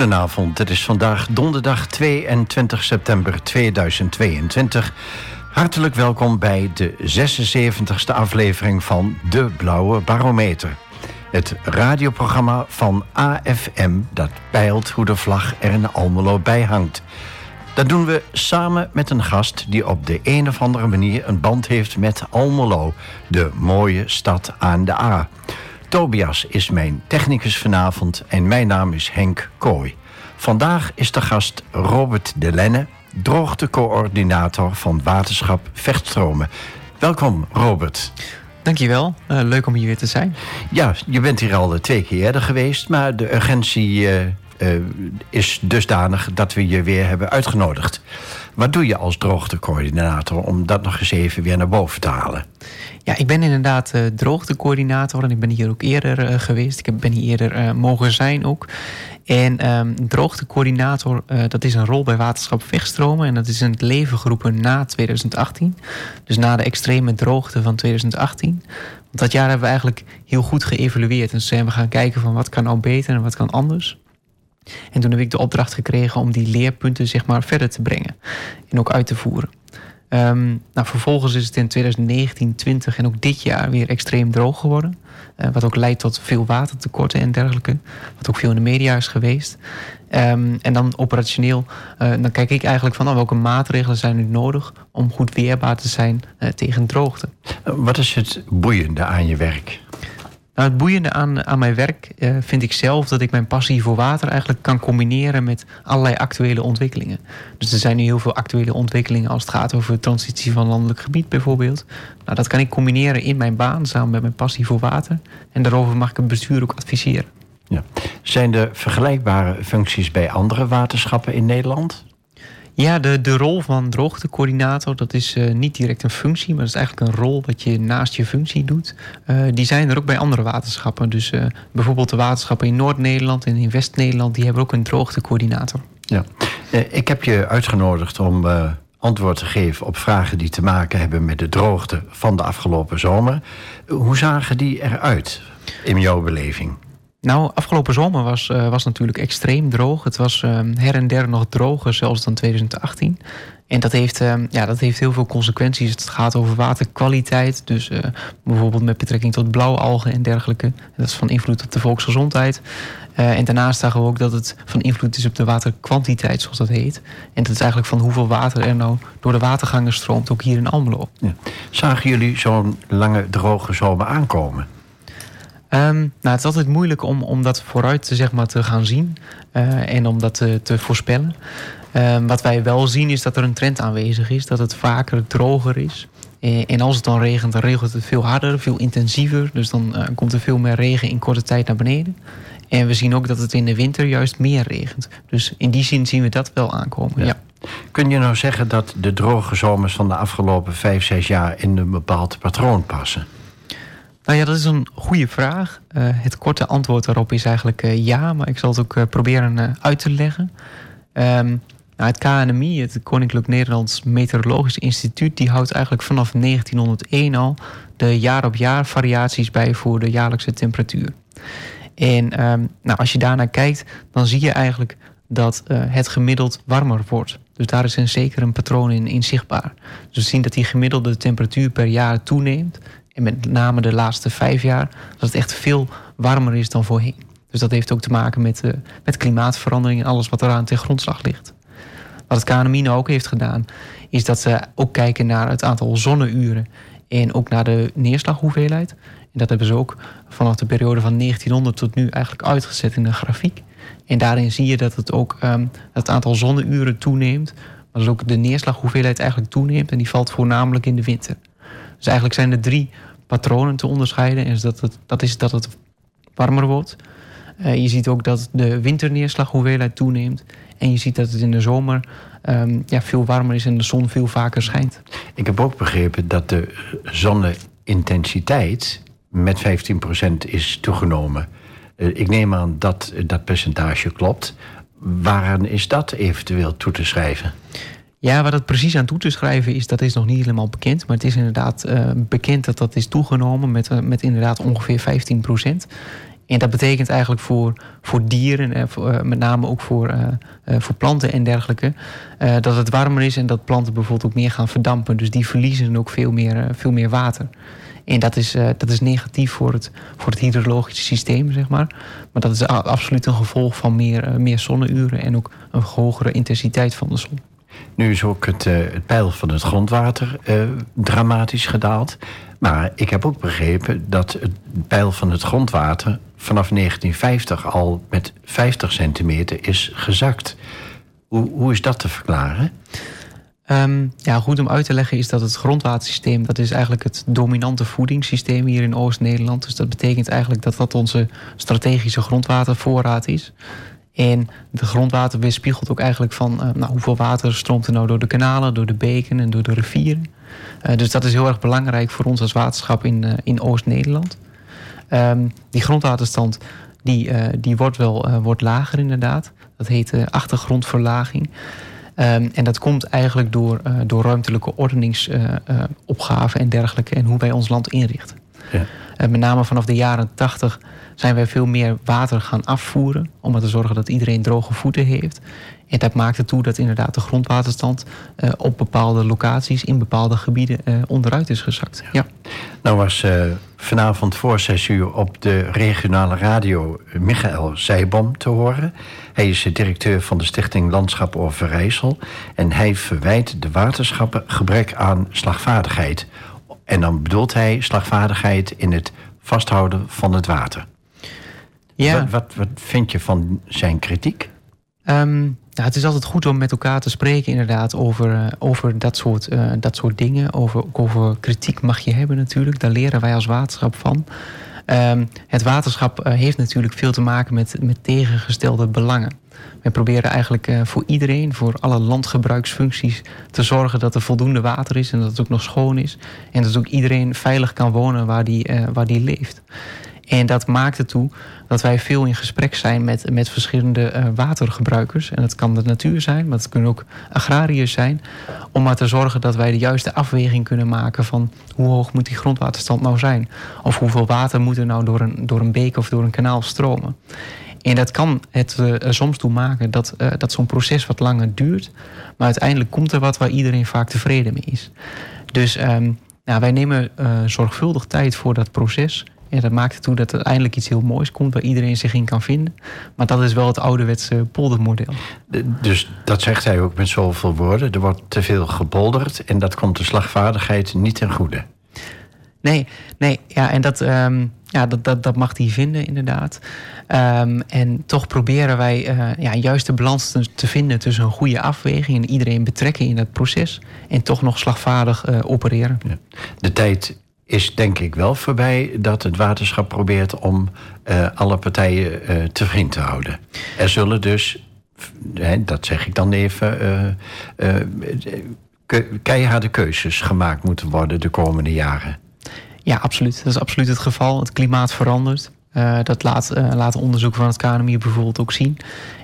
Goedenavond, het is vandaag donderdag 22 september 2022. Hartelijk welkom bij de 76e aflevering van De Blauwe Barometer. Het radioprogramma van AFM dat peilt hoe de vlag er in Almelo bij hangt. Dat doen we samen met een gast die op de een of andere manier een band heeft met Almelo, de mooie stad aan de Aa. Tobias is mijn technicus vanavond en mijn naam is Henk Kooi. Vandaag is de gast Robert de Lenne, droogtecoördinator van Waterschap Vechtstromen. Welkom, Robert. Dankjewel, leuk om hier weer te zijn. Ja, je bent hier al 2 keer eerder geweest, maar de urgentie is dusdanig dat we je weer hebben uitgenodigd. Wat doe je als droogtecoördinator om dat nog eens even weer naar boven te halen? Ja, ik ben inderdaad droogtecoördinator en ik ben hier ook eerder geweest. Ik ben hier eerder mogen zijn ook. En droogtecoördinator, dat is een rol bij Waterschap Vechtstromen. En dat is in het leven geroepen na 2018. Dus na de extreme droogte van 2018. Want dat jaar hebben we eigenlijk heel goed geëvalueerd. En dus zijn we gaan kijken van wat kan nou beter en wat kan anders. En toen heb ik de opdracht gekregen om die leerpunten zeg maar verder te brengen. En ook uit te voeren. Vervolgens is het in 2019, 20 en ook dit jaar weer extreem droog geworden. Wat ook leidt tot veel watertekorten en dergelijke. Wat ook veel in de media is geweest. En dan operationeel, dan kijk ik eigenlijk van welke maatregelen zijn nu nodig om goed weerbaar te zijn tegen droogte. Wat is het boeiende aan je werk? Nou, het boeiende aan mijn werk vind ik zelf dat ik mijn passie voor water eigenlijk kan combineren met allerlei actuele ontwikkelingen. Dus er zijn nu heel veel actuele ontwikkelingen als het gaat over de transitie van landelijk gebied bijvoorbeeld. Nou, dat kan ik combineren in mijn baan samen met mijn passie voor water. En daarover mag ik het bestuur ook adviseren. Ja. Zijn er vergelijkbare functies bij andere waterschappen in Nederland? Ja, de rol van droogtecoördinator, dat is niet direct een functie, maar dat is eigenlijk een rol wat je naast je functie doet. Die zijn er ook bij andere waterschappen. Dus bijvoorbeeld de waterschappen in Noord-Nederland en in West-Nederland, die hebben ook een droogtecoördinator. Ja. Ik heb je uitgenodigd om antwoord te geven op vragen die te maken hebben met de droogte van de afgelopen zomer. Hoe zagen die eruit in jouw beleving? Nou, afgelopen zomer was natuurlijk extreem droog. Het was her en der nog droger zelfs dan 2018. En dat heeft heel veel consequenties. Het gaat over waterkwaliteit. Dus bijvoorbeeld met betrekking tot blauwalgen en dergelijke. Dat is van invloed op de volksgezondheid. En daarnaast zagen we ook dat het van invloed is op de waterkwantiteit, zoals dat heet. En dat is eigenlijk van hoeveel water er nou door de watergangen stroomt, ook hier in Almelo. Ja. Zagen jullie zo'n lange droge zomer aankomen? Het is altijd moeilijk om dat vooruit te gaan zien en om dat te voorspellen. Wat wij wel zien is dat er een trend aanwezig is, dat het vaker droger is. En als het dan regent, dan regent het veel harder, veel intensiever. Dus dan komt er veel meer regen in korte tijd naar beneden. En we zien ook dat het in de winter juist meer regent. Dus in die zin zien we dat wel aankomen, ja. Kun je nou zeggen dat de droge zomers van de afgelopen 5-6 jaar in een bepaald patroon passen? Nou ja, dat is een goede vraag. Het korte antwoord daarop is eigenlijk ja, maar ik zal het ook proberen uit te leggen. Het KNMI, het Koninklijk Nederlands Meteorologisch Instituut, die houdt eigenlijk vanaf 1901 al de jaar-op-jaar variaties bij voor de jaarlijkse temperatuur. En als je daarnaar kijkt, dan zie je eigenlijk dat het gemiddeld warmer wordt. Dus daar is zeker een patroon in zichtbaar. Dus we zien dat die gemiddelde temperatuur per jaar toeneemt. En met name de laatste 5 jaar, dat het echt veel warmer is dan voorheen. Dus dat heeft ook te maken met klimaatverandering en alles wat eraan ten grondslag ligt. Wat het KNMI nou ook heeft gedaan, is dat ze ook kijken naar het aantal zonneuren en ook naar de neerslaghoeveelheid. En dat hebben ze ook vanaf de periode van 1900 tot nu eigenlijk uitgezet in een grafiek. En daarin zie je dat het ook het aantal zonneuren toeneemt, maar dat ook de neerslaghoeveelheid eigenlijk toeneemt en die valt voornamelijk in de winter. Dus eigenlijk zijn er 3 patronen te onderscheiden. En dat is dat het warmer wordt. Je ziet ook dat de winterneerslaghoeveelheid toeneemt. En je ziet dat het in de zomer veel warmer is en de zon veel vaker schijnt. Ik heb ook begrepen dat de zonneintensiteit met 15% is toegenomen. Ik neem aan dat dat percentage klopt. Waaraan is dat eventueel toe te schrijven? Ja, waar dat precies aan toe te schrijven is, dat is nog niet helemaal bekend. Maar het is inderdaad bekend dat is toegenomen met inderdaad ongeveer 15%. En dat betekent eigenlijk voor dieren en met name ook voor planten en dergelijke, dat het warmer is en dat planten bijvoorbeeld ook meer gaan verdampen. Dus die verliezen ook veel meer water. En dat is negatief voor het hydrologische systeem, zeg maar. Maar dat is absoluut een gevolg van meer zonneuren en ook een hogere intensiteit van de zon. Nu is ook het peil van het grondwater dramatisch gedaald. Maar ik heb ook begrepen dat het peil van het grondwater vanaf 1950 al met 50 centimeter is gezakt. Hoe is dat te verklaren? Goed om uit te leggen is dat het grondwatersysteem, dat is eigenlijk het dominante voedingssysteem hier in Oost-Nederland. Dus dat betekent eigenlijk dat onze strategische grondwatervoorraad is. En de grondwater weerspiegelt ook eigenlijk van hoeveel water stroomt er nou door de kanalen, door de beken en door de rivieren. Dus dat is heel erg belangrijk voor ons als waterschap in Oost-Nederland. Die grondwaterstand die wordt lager inderdaad. Dat heet achtergrondverlaging. En dat komt eigenlijk door ruimtelijke ordeningsopgaven en dergelijke en hoe wij ons land inrichten. Ja. Met name vanaf de jaren 80 zijn wij veel meer water gaan afvoeren om er te zorgen dat iedereen droge voeten heeft. En dat maakt ertoe dat inderdaad de grondwaterstand op bepaalde locaties in bepaalde gebieden onderuit is gezakt. Ja. Ja. Nou was vanavond voor 6 uur op de regionale radio Michael Zijbom te horen. Hij is de directeur van de Stichting Landschap Overijssel. En hij verwijt de waterschappen gebrek aan slagvaardigheid. En dan bedoelt hij slagvaardigheid in het vasthouden van het water. Ja. Wat vind je van zijn kritiek? Het is altijd goed om met elkaar te spreken inderdaad over dat soort dingen. Over kritiek mag je hebben natuurlijk. Daar leren wij als waterschap van. Het waterschap heeft natuurlijk veel te maken met tegengestelde belangen. Wij proberen eigenlijk voor iedereen, voor alle landgebruiksfuncties, te zorgen dat er voldoende water is en dat het ook nog schoon is. En dat ook iedereen veilig kan wonen waar die leeft. En dat maakt ertoe dat wij veel in gesprek zijn met verschillende watergebruikers. En dat kan de natuur zijn, maar dat kunnen ook agrariërs zijn. Om maar te zorgen dat wij de juiste afweging kunnen maken van hoe hoog moet die grondwaterstand nou zijn. Of hoeveel water moet er nou door een beek of door een kanaal stromen. En dat kan het soms toe maken dat zo'n proces wat langer duurt. Maar uiteindelijk komt er wat waar iedereen vaak tevreden mee is. Dus wij nemen zorgvuldig tijd voor dat proces. En dat maakt ertoe dat er eindelijk iets heel moois komt waar iedereen zich in kan vinden. Maar dat is wel het ouderwetse poldermodel. Dus dat zegt hij ook met zoveel woorden. Er wordt te veel gepolderd en dat komt de slagvaardigheid niet ten goede. Nee, ja, en dat mag hij vinden inderdaad. En toch proberen wij juist de balans te vinden tussen een goede afweging en iedereen betrekken in dat proces. En toch nog slagvaardig opereren. Ja. De tijd is denk ik wel voorbij dat het waterschap probeert om alle partijen tevreden te houden. Er zullen dus, dat zeg ik dan even, keiharde keuzes gemaakt moeten worden de komende jaren. Ja, absoluut. Dat is absoluut het geval. Het klimaat verandert. Dat laat onderzoek van het KNMI bijvoorbeeld ook zien.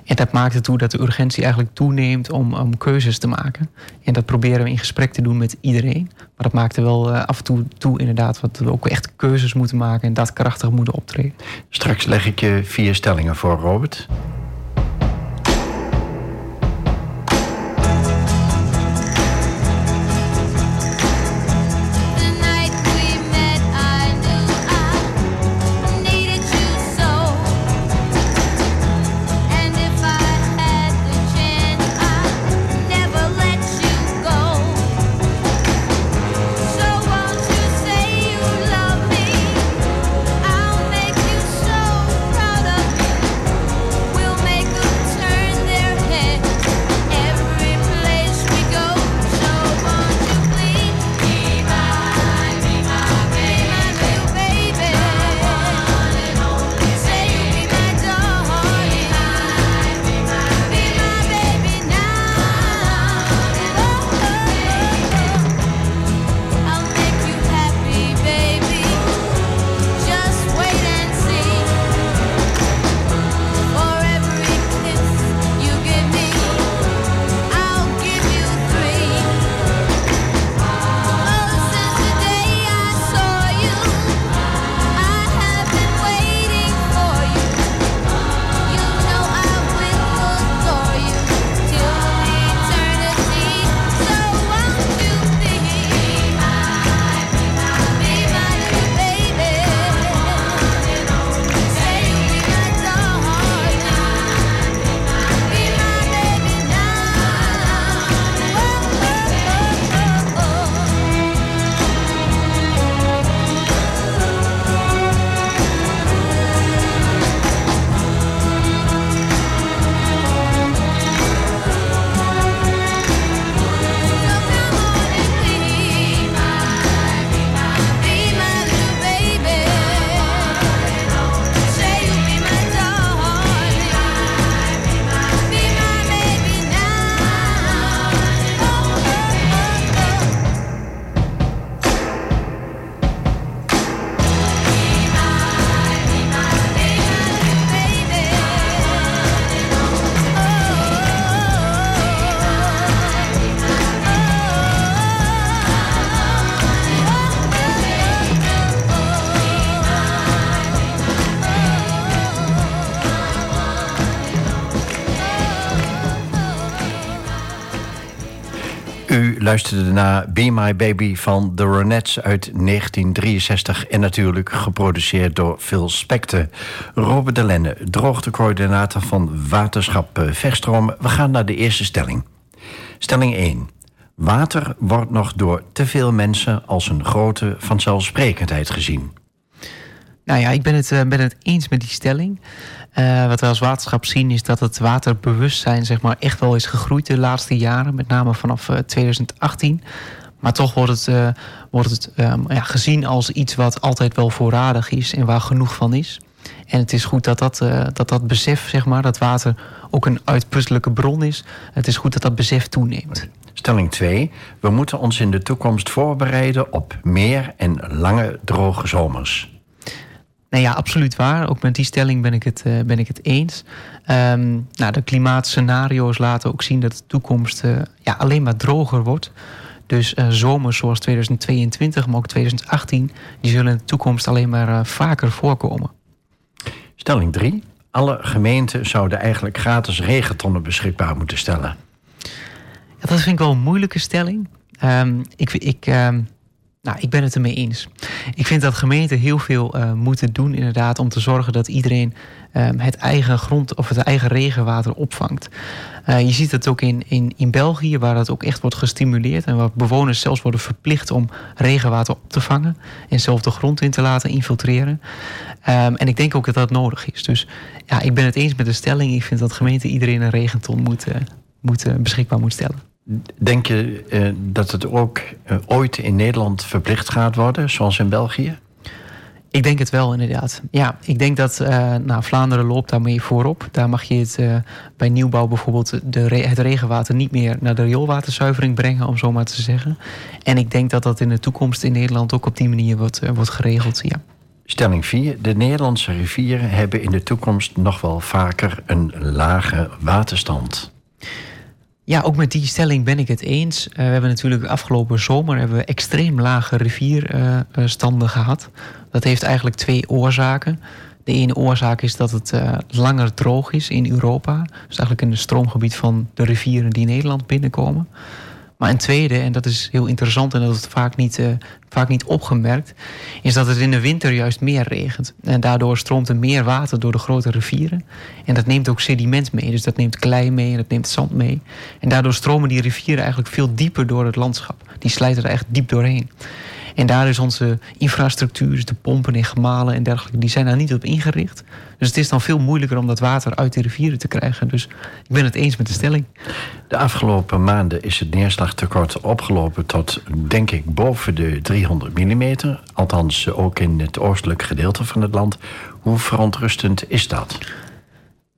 En dat maakt ertoe dat de urgentie eigenlijk toeneemt om keuzes te maken. En dat proberen we in gesprek te doen met iedereen. Maar dat maakt er wel af en toe inderdaad wat we ook echt keuzes moeten maken en daadkrachtig moeten optreden. Straks leg ik je 4 stellingen voor, Robert. luisterde naar Be My Baby van The Ronettes uit 1963... en natuurlijk geproduceerd door Phil Spector. Robert de Lenne, droogtecoördinator van Waterschap Vechtstromen. We gaan naar de eerste stelling. Stelling 1. Water wordt nog door te veel mensen als een grote vanzelfsprekendheid gezien. Nou ja, ik ben het eens met die stelling. Wat we als waterschap zien is dat het waterbewustzijn zeg maar, echt wel is gegroeid de laatste jaren. Met name vanaf 2018. Maar toch wordt het gezien als iets wat altijd wel voorradig is en waar genoeg van is. En het is goed dat besef, zeg maar, dat water ook een uitputtelijke bron is. Het is goed dat dat besef toeneemt. Stelling 2. We moeten ons in de toekomst voorbereiden op meer en lange droge zomers. Nou ja, absoluut waar. Ook met die stelling ben ik het eens. De klimaatscenario's laten ook zien dat de toekomst alleen maar droger wordt. Dus zomers zoals 2022, maar ook 2018... die zullen in de toekomst alleen maar vaker voorkomen. Stelling 3. Alle gemeenten zouden eigenlijk gratis regentonnen beschikbaar moeten stellen. Ja, dat vind ik wel een moeilijke stelling. Ik ben het ermee eens. Ik vind dat gemeenten heel veel moeten doen inderdaad om te zorgen dat iedereen het eigen regenwater opvangt. Je ziet het ook in België, waar dat ook echt wordt gestimuleerd en waar bewoners zelfs worden verplicht om regenwater op te vangen en zelf de grond in te laten infiltreren. En ik denk ook dat dat nodig is. Dus ja, ik ben het eens met de stelling. Ik vind dat gemeenten iedereen een regenton beschikbaar moet stellen. Denk je dat het ook ooit in Nederland verplicht gaat worden, zoals in België? Ik denk het wel, inderdaad. Ja, ik denk dat Vlaanderen loopt daarmee voorop. Daar mag je het bij nieuwbouw bijvoorbeeld het regenwater niet meer naar de rioolwaterzuivering brengen, om zo maar te zeggen. En ik denk dat dat in de toekomst in Nederland ook op die manier wordt geregeld, ja. Stelling 4. De Nederlandse rivieren hebben in de toekomst nog wel vaker een lage waterstand. Ja, ook met die stelling ben ik het eens. We hebben natuurlijk afgelopen zomer extreem lage rivierstanden gehad. Dat heeft eigenlijk 2 oorzaken. De ene oorzaak is dat het langer droog is in Europa. Dus eigenlijk in het stroomgebied van de rivieren die Nederland binnenkomen. Maar een tweede, en dat is heel interessant en dat is vaak niet opgemerkt, is dat het in de winter juist meer regent. En daardoor stroomt er meer water door de grote rivieren. En dat neemt ook sediment mee. Dus dat neemt klei mee en dat neemt zand mee. En daardoor stromen die rivieren eigenlijk veel dieper door het landschap. Die slijten er echt diep doorheen. En daar is onze infrastructuur, dus de pompen en gemalen en dergelijke, die zijn daar niet op ingericht. Dus het is dan veel moeilijker om dat water uit de rivieren te krijgen. Dus ik ben het eens met de stelling. De afgelopen maanden is het neerslagtekort opgelopen tot, denk ik, boven de 300 mm. Althans, ook in het oostelijk gedeelte van het land. Hoe verontrustend is dat?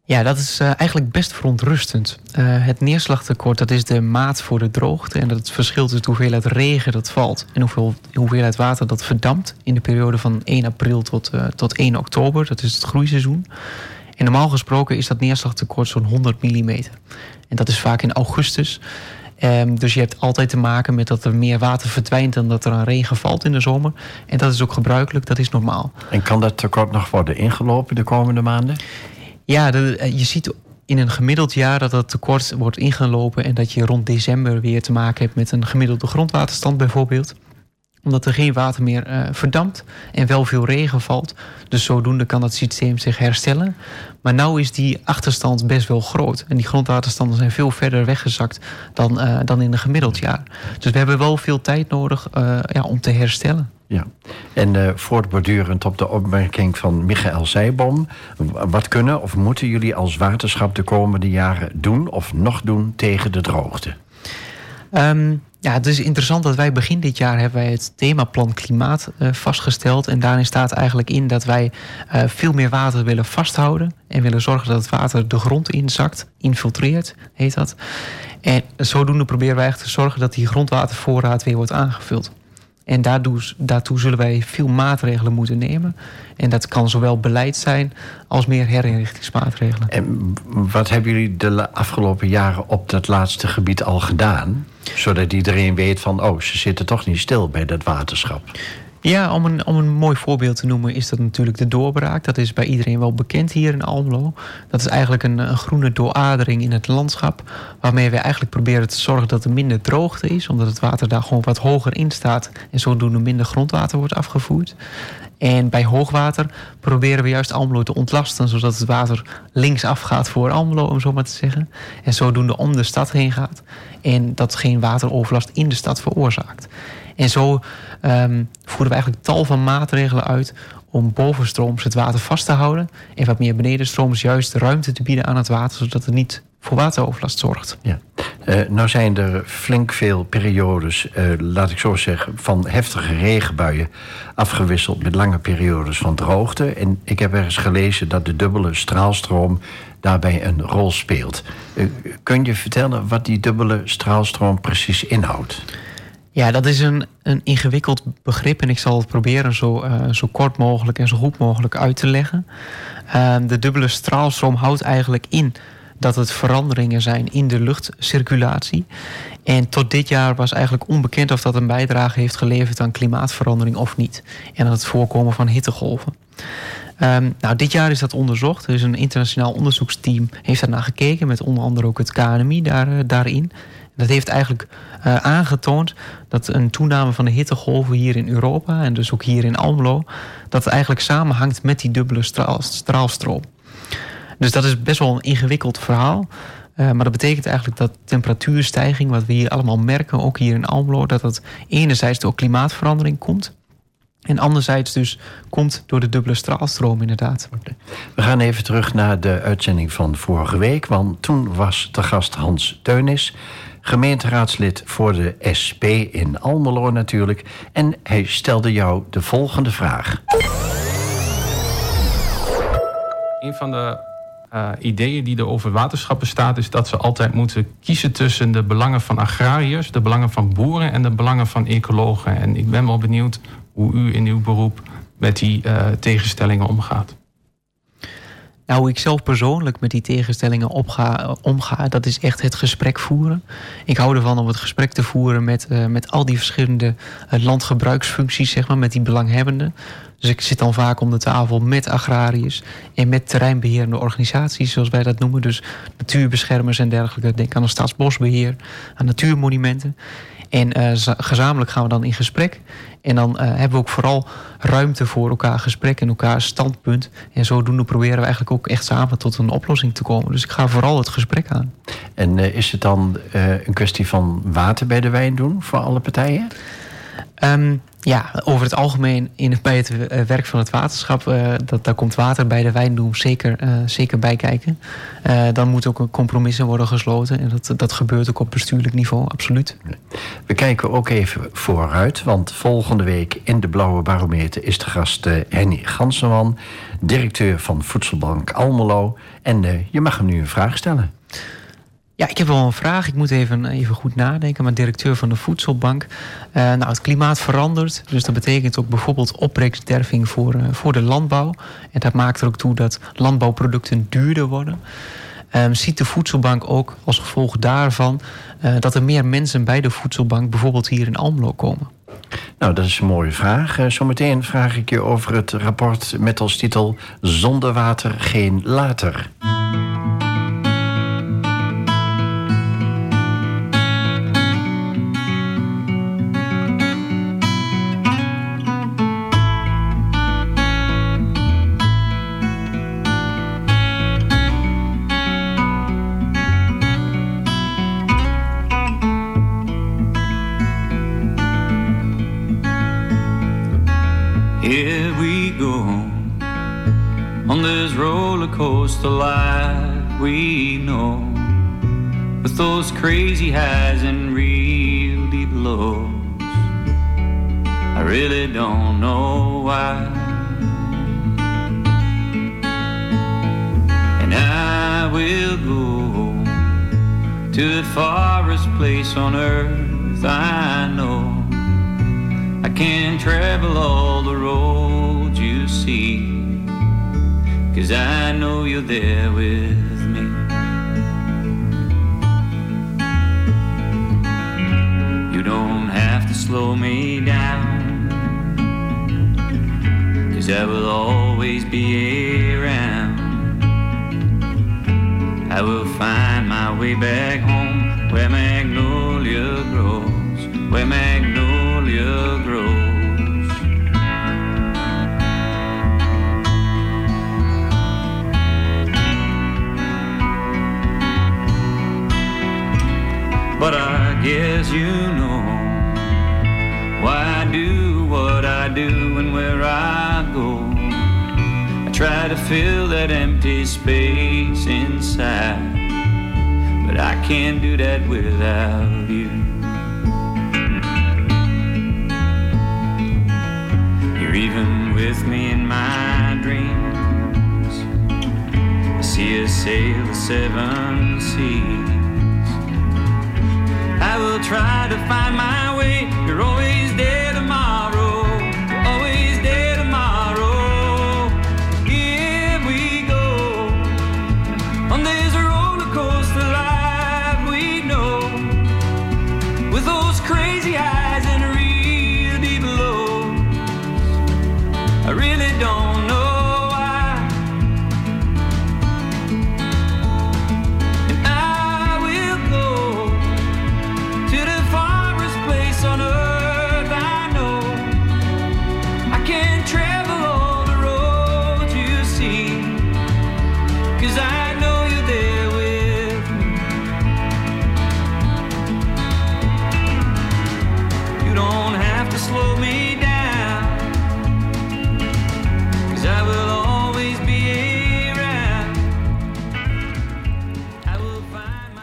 Ja, dat is eigenlijk best verontrustend. Het neerslagtekort, dat is de maat voor de droogte. En dat verschilt tussen hoeveelheid regen dat valt en hoeveelheid water dat verdampt in de periode van 1 april tot 1 oktober. Dat is het groeiseizoen. En normaal gesproken is dat neerslagtekort zo'n 100 mm. En dat is vaak in augustus. Dus je hebt altijd te maken met dat er meer water verdwijnt dan dat er aan regen valt in de zomer. En dat is ook gebruikelijk, dat is normaal. En kan dat tekort nog worden ingelopen de komende maanden? Ja, je ziet in een gemiddeld jaar dat dat tekort wordt ingelopen en dat je rond december weer te maken hebt met een gemiddelde grondwaterstand bijvoorbeeld. Omdat er geen water meer verdampt en wel veel regen valt. Dus zodoende kan dat systeem zich herstellen. Maar nu is die achterstand best wel groot. En die grondwaterstanden zijn veel verder weggezakt dan in een gemiddeld jaar. Dus we hebben wel veel tijd nodig om te herstellen. Ja. En voortbordurend op de opmerking van Michael Zijbom, wat kunnen of moeten jullie als waterschap de komende jaren doen of nog doen tegen de droogte? Het is interessant dat wij begin dit jaar hebben wij het themaplan klimaat vastgesteld. En daarin staat eigenlijk in dat wij veel meer water willen vasthouden en willen zorgen dat het water de grond inzakt, infiltreert, heet dat. En zodoende proberen wij echt te zorgen dat die grondwatervoorraad weer wordt aangevuld. En daartoe zullen wij veel maatregelen moeten nemen. En dat kan zowel beleid zijn als meer herinrichtingsmaatregelen. En wat hebben jullie de afgelopen jaren op dat laatste gebied al gedaan? Zodat iedereen weet van, ze zitten toch niet stil bij dat waterschap. Ja, om een mooi voorbeeld te noemen is dat natuurlijk de doorbraak. Dat is bij iedereen wel bekend hier in Almelo. Dat is eigenlijk een groene dooradering in het landschap, waarmee we eigenlijk proberen te zorgen dat er minder droogte is, omdat het water daar gewoon wat hoger in staat en zodoende minder grondwater wordt afgevoerd. En bij hoogwater proberen we juist Almelo te ontlasten, zodat het water linksaf gaat voor Almelo, om zo maar te zeggen. En zodoende om de stad heen gaat. En dat geen wateroverlast in de stad veroorzaakt. En zo voeren we eigenlijk tal van maatregelen uit om bovenstrooms het water vast te houden. En wat meer benedenstrooms juist ruimte te bieden aan het water, zodat het niet voor wateroverlast zorgt. Ja. Nou zijn er flink veel periodes, laat ik zo zeggen, van heftige regenbuien afgewisseld met lange periodes van droogte. En ik heb ergens gelezen dat de dubbele straalstroom daarbij een rol speelt. Kun je vertellen wat die dubbele straalstroom precies inhoudt? Ja, dat is een ingewikkeld begrip en ik zal het proberen zo kort mogelijk en zo goed mogelijk uit te leggen. De dubbele straalstroom houdt eigenlijk in dat het veranderingen zijn in de luchtcirculatie. En tot dit jaar was eigenlijk onbekend of dat een bijdrage heeft geleverd aan klimaatverandering of niet. En aan het voorkomen van hittegolven. Dit jaar is dat onderzocht. Er is een internationaal onderzoeksteam heeft daarnaar gekeken, met onder andere ook het KNMI daarin. Dat heeft eigenlijk aangetoond dat een toename van de hittegolven hier in Europa en dus ook hier in Almelo, dat het eigenlijk samenhangt met die dubbele straalstroom. Dus dat is best wel een ingewikkeld verhaal. Maar dat betekent eigenlijk dat temperatuurstijging, wat we hier allemaal merken, ook hier in Almelo, dat dat enerzijds door klimaatverandering komt. En anderzijds dus komt door de dubbele straalstroom inderdaad. We gaan even terug naar de uitzending van vorige week. Want toen was de gast Hans Teunis, gemeenteraadslid voor de SP in Almelo natuurlijk. En hij stelde jou de volgende vraag. Een van de ideeën die er over waterschappen staat, is dat ze altijd moeten kiezen tussen de belangen van agrariërs, de belangen van boeren en de belangen van ecologen. En ik ben wel benieuwd hoe u in uw beroep met die tegenstellingen omgaat. Nou, hoe ik zelf persoonlijk met die tegenstellingen omga, dat is echt het gesprek voeren. Ik hou ervan om het gesprek te voeren met al die verschillende landgebruiksfuncties, zeg maar, met die belanghebbenden. Dus ik zit dan vaak om de tafel met agrariërs en met terreinbeherende organisaties, zoals wij dat noemen. Dus natuurbeschermers en dergelijke. Denk aan het Staatsbosbeheer, aan natuurmonumenten. En gezamenlijk gaan we dan in gesprek. En dan hebben we ook vooral ruimte voor elkaar gesprek en elkaar standpunt. En zodoende proberen we eigenlijk ook echt samen tot een oplossing te komen. Dus ik ga vooral het gesprek aan. En is het dan een kwestie van water bij de wijn doen voor alle partijen? Over het algemeen bij het werk van het waterschap, daar komt water bij de wijn doen zeker bij kijken. Dan moeten ook compromissen worden gesloten. En dat gebeurt ook op bestuurlijk niveau, absoluut. We kijken ook even vooruit, want volgende week in De Blauwe Barometer is de gast Henny Ganseman, directeur van Voedselbank Almelo. En je mag hem nu een vraag stellen. Ja, ik heb wel een vraag. Ik moet even goed nadenken. Maar directeur van de Voedselbank. Het klimaat verandert. Dus dat betekent ook bijvoorbeeld opbrengstderving voor de landbouw. En dat maakt er ook toe dat landbouwproducten duurder worden. Ziet de Voedselbank ook als gevolg daarvan dat er meer mensen bij de Voedselbank bijvoorbeeld hier in Almelo komen? Nou, dat is een mooie vraag. Zometeen vraag ik je over het rapport met als titel Zonder water geen later. The life we know, with those crazy highs and real deep lows. I really don't know why. And I will go to the farthest place on earth I know. I can travel all the roads you see, 'cause I know you're there with me. You don't have to slow me down. I will always be around. I will find my way back home, where magnolia grows, where magnolia grows. But I guess you know why I do what I do and where I go. I try to fill that empty space inside, but I can't do that without you. You're even with me in my dreams. I see us sail the seven seas. I will try to find my way. You're always there tomorrow. You're always there tomorrow. Here we go on this roller coaster life we know, with those crazy highs and real deep lows. I really don't know.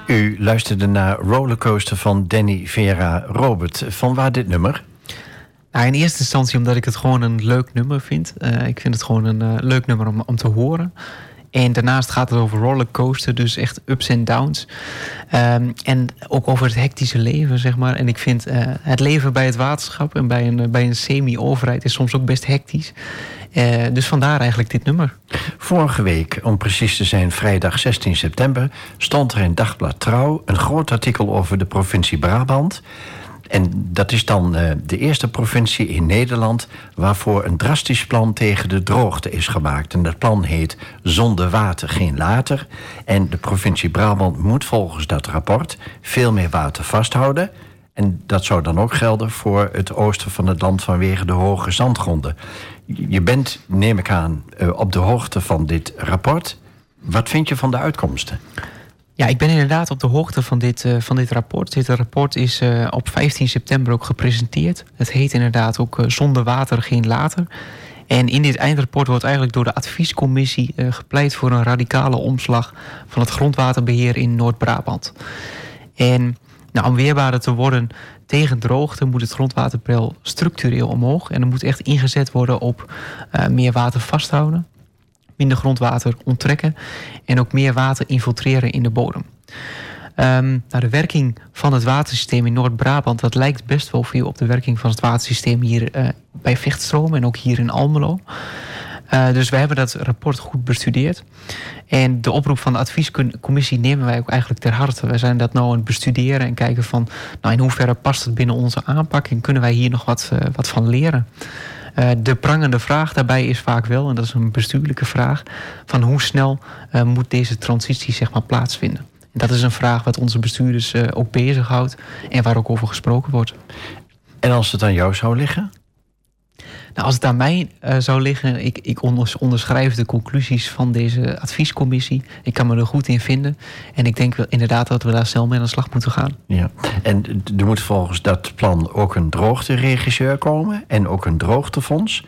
U luisterde naar Rollercoaster van Danny Vera. Robert, van waar dit nummer? Nou, in eerste instantie omdat ik het gewoon een leuk nummer vind. Ik vind het gewoon een leuk nummer om te horen. En daarnaast gaat het over rollercoaster, dus echt ups en downs. En ook over het hectische leven, zeg maar. En ik vind het leven bij het waterschap en bij een semi-overheid is soms ook best hectisch. Dus vandaar eigenlijk dit nummer. Vorige week, om precies te zijn vrijdag 16 september... stond er in Dagblad Trouw een groot artikel over de provincie Brabant. En dat is dan de eerste provincie in Nederland... waarvoor een drastisch plan tegen de droogte is gemaakt. En dat plan heet Zonder Water Geen Later. En de provincie Brabant moet volgens dat rapport veel meer water vasthouden... En dat zou dan ook gelden voor het oosten van het land vanwege de hoge zandgronden. Je bent, neem ik aan, op de hoogte van dit rapport. Wat vind je van de uitkomsten? Ja, ik ben inderdaad op de hoogte van dit rapport. Dit rapport is op 15 september ook gepresenteerd. Het heet inderdaad ook Zonder Water Geen Later. En in dit eindrapport wordt eigenlijk door de adviescommissie gepleit... voor een radicale omslag van het grondwaterbeheer in Noord-Brabant. En... Nou, om weerbaarder te worden tegen droogte moet het grondwaterpeil structureel omhoog. En er moet echt ingezet worden op meer water vasthouden, minder grondwater onttrekken en ook meer water infiltreren in de bodem. De werking van het watersysteem in Noord-Brabant, dat lijkt best wel veel op de werking van het watersysteem hier bij Vechtstromen en ook hier in Almelo. Dus we hebben dat rapport goed bestudeerd. En de oproep van de adviescommissie nemen wij ook eigenlijk ter harte. Wij zijn dat nou aan het bestuderen en kijken van... Nou, in hoeverre past het binnen onze aanpak en kunnen wij hier nog wat van leren? De prangende vraag daarbij is vaak wel, en dat is een bestuurlijke vraag... van hoe snel moet deze transitie, zeg maar, plaatsvinden? En dat is een vraag wat onze bestuurders ook bezighoudt... en waar ook over gesproken wordt. En als het aan jou zou liggen? Nou, als het aan mij zou liggen, ik onderschrijf de conclusies van deze adviescommissie. Ik kan me er goed in vinden. En ik denk wel, inderdaad dat we daar snel mee aan de slag moeten gaan. Ja. En er moet volgens dat plan ook een droogteregisseur komen en ook een droogtefonds.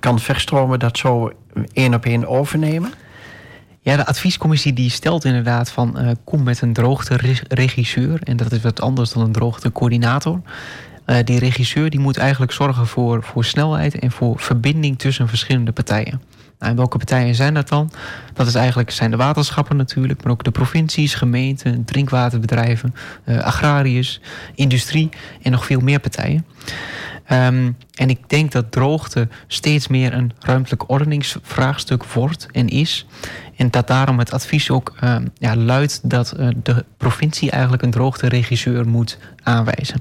Kan Vechtstromen dat zo 1 op 1 overnemen? Ja, de adviescommissie die stelt inderdaad van kom met een droogteregisseur. En dat is wat anders dan een droogtecoördinator. Die regisseur die moet eigenlijk zorgen voor snelheid... en voor verbinding tussen verschillende partijen. Nou, en welke partijen zijn dat dan? Dat is eigenlijk, zijn de waterschappen natuurlijk... maar ook de provincies, gemeenten, drinkwaterbedrijven... agrariërs, industrie en nog veel meer partijen. En ik denk dat droogte steeds meer een ruimtelijk ordeningsvraagstuk wordt en is... en dat daarom het advies ook luidt dat de provincie eigenlijk een droogteregisseur moet aanwijzen...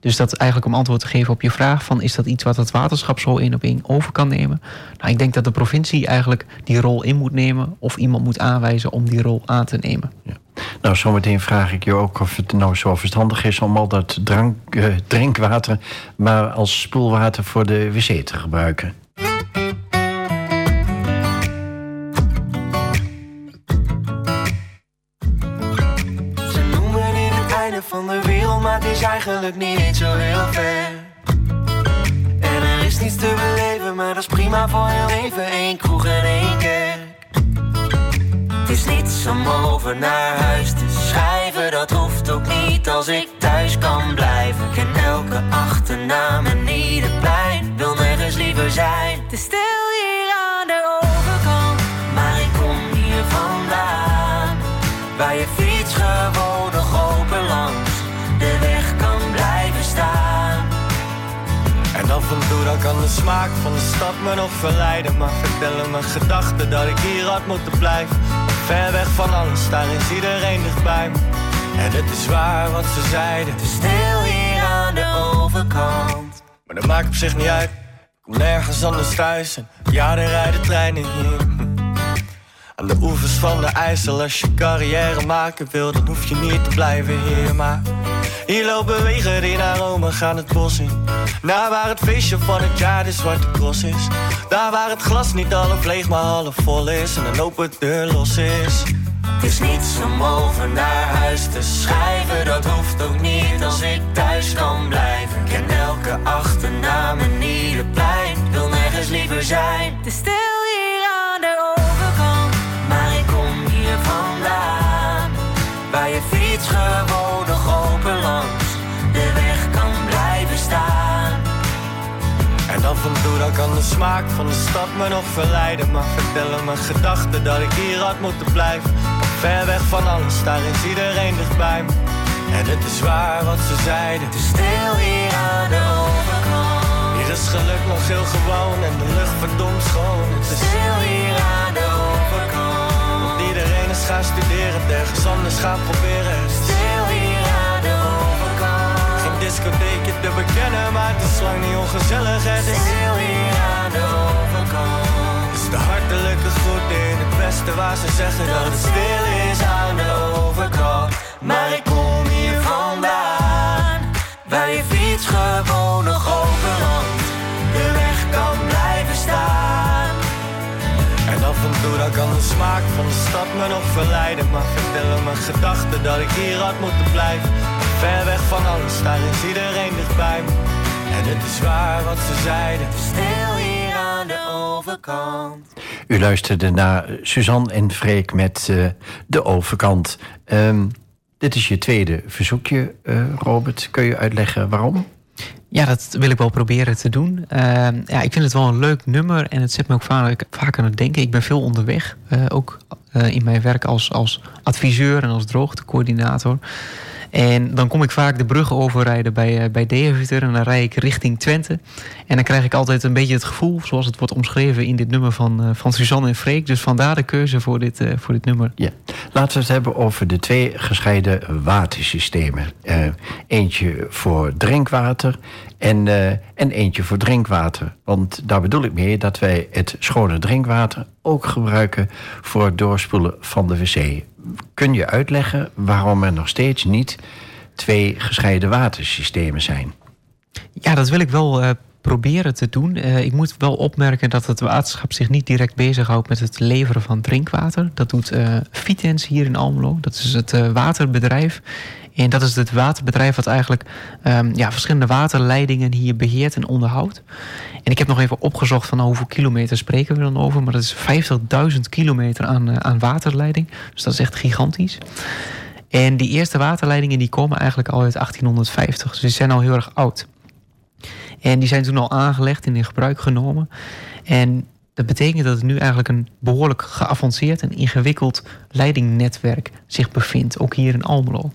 Dus dat eigenlijk om antwoord te geven op je vraag van is dat iets wat het waterschap zo één op één over kan nemen? Nou, ik denk dat de provincie eigenlijk die rol in moet nemen of iemand moet aanwijzen om die rol aan te nemen. Ja. Nou, zometeen vraag ik je ook of het nou zo verstandig is om al dat drinkwater maar als spoelwater voor de wc te gebruiken. Van de wereld, maar het is eigenlijk niet eens zo heel ver. En er is niets te beleven, maar dat is prima voor heel even. Eén kroeg en één kerk. Het is niets om over naar huis te schrijven. Dat hoeft ook niet als ik thuis kan blijven. Ik ken elke achternaam en ieder plein. Wil nergens liever zijn. Te stil hier aan de overkant. Maar ik kom hier vandaan. Waar je fiets gewoon nog open langs de weg kan blijven staan. En af en toe dan kan de smaak van de stad me nog verleiden. Maar vertellen mijn gedachten dat ik hier had moeten blijven. Ver weg van alles, daar is iedereen dichtbij me. En het is waar wat ze zeiden. Het is stil hier aan de overkant. Maar dat maakt op zich niet uit. Ik kom nergens anders thuis. En ja, er rijden treinen hier. Aan de oevers van de IJssel, als je carrière maken wil, dan hoef je niet te blijven hier. Maar hier lopen wegen die naar Rome gaan het bos in. Daar waar het feestje van het jaar de Zwarte Cross is. Daar waar het glas niet half leeg, maar half vol is. En een open deur los is. Het is niets om over naar huis te schrijven. Dat hoeft ook niet als ik thuis kan blijven. Ik ken elke achternaam en ieder plein. Wil nergens liever zijn. Te stil. Waar je fiets gewoon nog open langs de weg kan blijven staan. En af en toe dan kan de smaak van de stad me nog verleiden. Maar vertellen mijn gedachten dat ik hier had moeten blijven. Ver weg van alles, daar is iedereen dichtbij me. En het is waar wat ze zeiden. Het is stil hier aan de overkant. Hier is geluk nog heel gewoon en de lucht verdomd schoon. Het is stil hier aan de overkant. Iedereen is gaan studeren, ergens anders gaan proberen. Stil hier aan de overkant. Geen discotheekje te bekennen, maar het is lang niet ongezellig. Het is stil hier aan de overkant. Het is de hartelijke groet in het westen waar ze zeggen dat het stil is aan de overkant. Maar ik kom hier vandaan, waar je fiets gewoon nog overland de weg kan blijven staan. En af en toe dan kan de smaak van de stad me nog verleiden. Maar vertellen mijn gedachten dat ik hier had moeten blijven. Ver weg van alles, daar is iedereen dichtbij me. En het is waar wat ze zeiden. Stil hier aan de overkant. U luisterde naar Suzanne en Freek met De Overkant. Dit is je tweede verzoekje, Robert. Kun je uitleggen waarom? Ja, dat wil ik wel proberen te doen. Ja, ik vind het wel een leuk nummer en het zet me ook vaak aan het denken. Ik ben veel onderweg, ook in mijn werk als adviseur en als droogtecoördinator. En dan kom ik vaak de brug overrijden bij Deventer en dan rijd ik richting Twente. En dan krijg ik altijd een beetje het gevoel, zoals het wordt omschreven in dit nummer van Suzanne en Freek. Dus vandaar de keuze voor dit nummer. Ja. Laten we het hebben over de twee gescheiden watersystemen. Eentje voor drinkwater en eentje voor drinkwater. Want daar bedoel ik mee dat wij het schone drinkwater ook gebruiken voor het doorspoelen van de wc. Kun je uitleggen waarom er nog steeds niet twee gescheiden watersystemen zijn? Ja, dat wil ik wel proberen te doen. Ik moet wel opmerken dat het waterschap zich niet direct bezighoudt met het leveren van drinkwater. Dat doet Vitens hier in Almelo. Dat is het waterbedrijf. En dat is het waterbedrijf wat eigenlijk verschillende waterleidingen hier beheert en onderhoudt. En ik heb nog even opgezocht van hoeveel kilometer spreken we dan over. Maar dat is 50.000 kilometer aan waterleiding. Dus dat is echt gigantisch. En die eerste waterleidingen die komen eigenlijk al uit 1850. Dus die zijn al heel erg oud. En die zijn toen al aangelegd en in gebruik genomen. En dat betekent dat het nu eigenlijk een behoorlijk geavanceerd en ingewikkeld leidingnetwerk zich bevindt, ook hier in Almelo.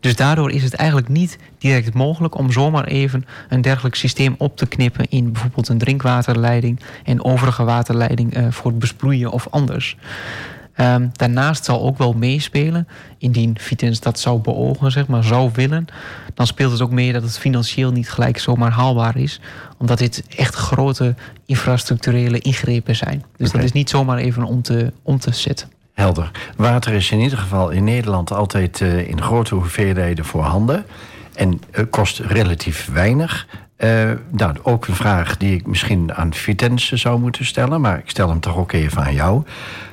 Dus daardoor is het eigenlijk niet direct mogelijk om zomaar even een dergelijk systeem op te knippen in bijvoorbeeld een drinkwaterleiding en overige waterleiding voor het besproeien of anders. Daarnaast zal ook wel meespelen, indien Vitens dat zou beogen, zeg maar, zou willen, dan speelt het ook mee dat het financieel niet gelijk zomaar haalbaar is, omdat dit echt grote infrastructurele ingrepen zijn. Dus okay. Dat is niet zomaar even om te zetten. Helder. Water is in ieder geval in Nederland altijd in grote hoeveelheden voorhanden en kost relatief weinig. Ook een vraag die ik misschien aan Vitens zou moeten stellen, maar ik stel hem toch ook even aan jou.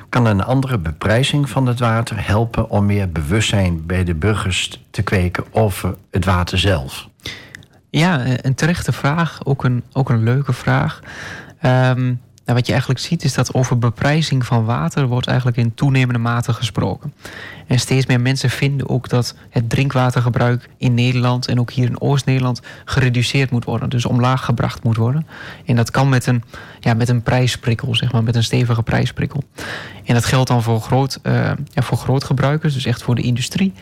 Kan een andere beprijzing van het water helpen om meer bewustzijn bij de burgers te kweken over het water zelf? Ja, een terechte vraag. Ook een leuke vraag. Wat je eigenlijk ziet is dat over beprijzing van water wordt eigenlijk in toenemende mate gesproken. En steeds meer mensen vinden ook dat het drinkwatergebruik in Nederland en ook hier in Oost-Nederland gereduceerd moet worden. Dus omlaag gebracht moet worden. En dat kan met een prijsprikkel, zeg maar, met een stevige prijsprikkel. En dat geldt dan voor grootgebruikers, dus echt voor de industrie.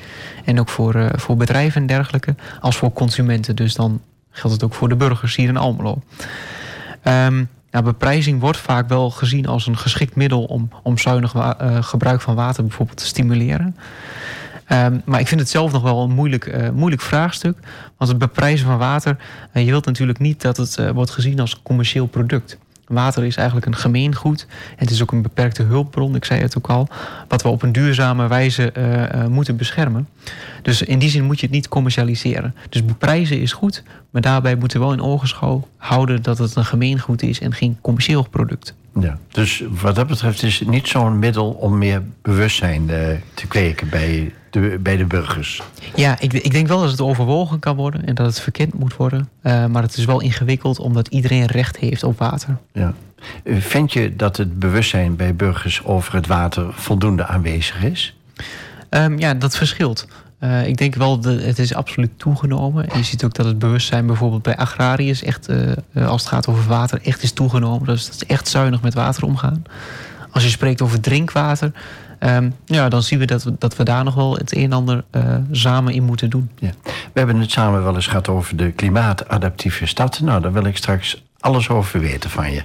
En ook voor bedrijven en dergelijke. Als voor consumenten, dus dan geldt het ook voor de burgers hier in Almelo. Beprijzing wordt vaak wel gezien als een geschikt middel om zuinig gebruik van water bijvoorbeeld te stimuleren. Maar ik vind het zelf nog wel een moeilijk vraagstuk. Want het beprijzen van water, je wilt natuurlijk niet dat het wordt gezien als commercieel product. Water is eigenlijk een gemeengoed. Het is ook een beperkte hulpbron, ik zei het ook al, wat we op een duurzame wijze moeten beschermen. Dus in die zin moet je het niet commercialiseren. Dus beprijzen is goed, maar daarbij moeten we wel in oogschouw houden dat het een gemeengoed is en geen commercieel product. Ja, dus wat dat betreft is het niet zo'n middel om meer bewustzijn te kweken bij de burgers. Ja, ik denk wel dat het overwogen kan worden en dat het verkend moet worden. Maar het is wel ingewikkeld omdat iedereen recht heeft op water. Ja. Vind je dat het bewustzijn bij burgers over het water voldoende aanwezig is? Dat verschilt. Ik denk wel, het is absoluut toegenomen. En je ziet ook dat het bewustzijn bijvoorbeeld bij agrariërs echt, als het gaat over water, echt is toegenomen. Dus dat is echt zuinig met water omgaan. Als je spreekt over drinkwater, dan zien we dat we daar nog wel het een en ander samen in moeten doen. Ja. We hebben het samen wel eens gehad over de klimaatadaptieve stad. Nou, daar wil ik straks alles over weten van je.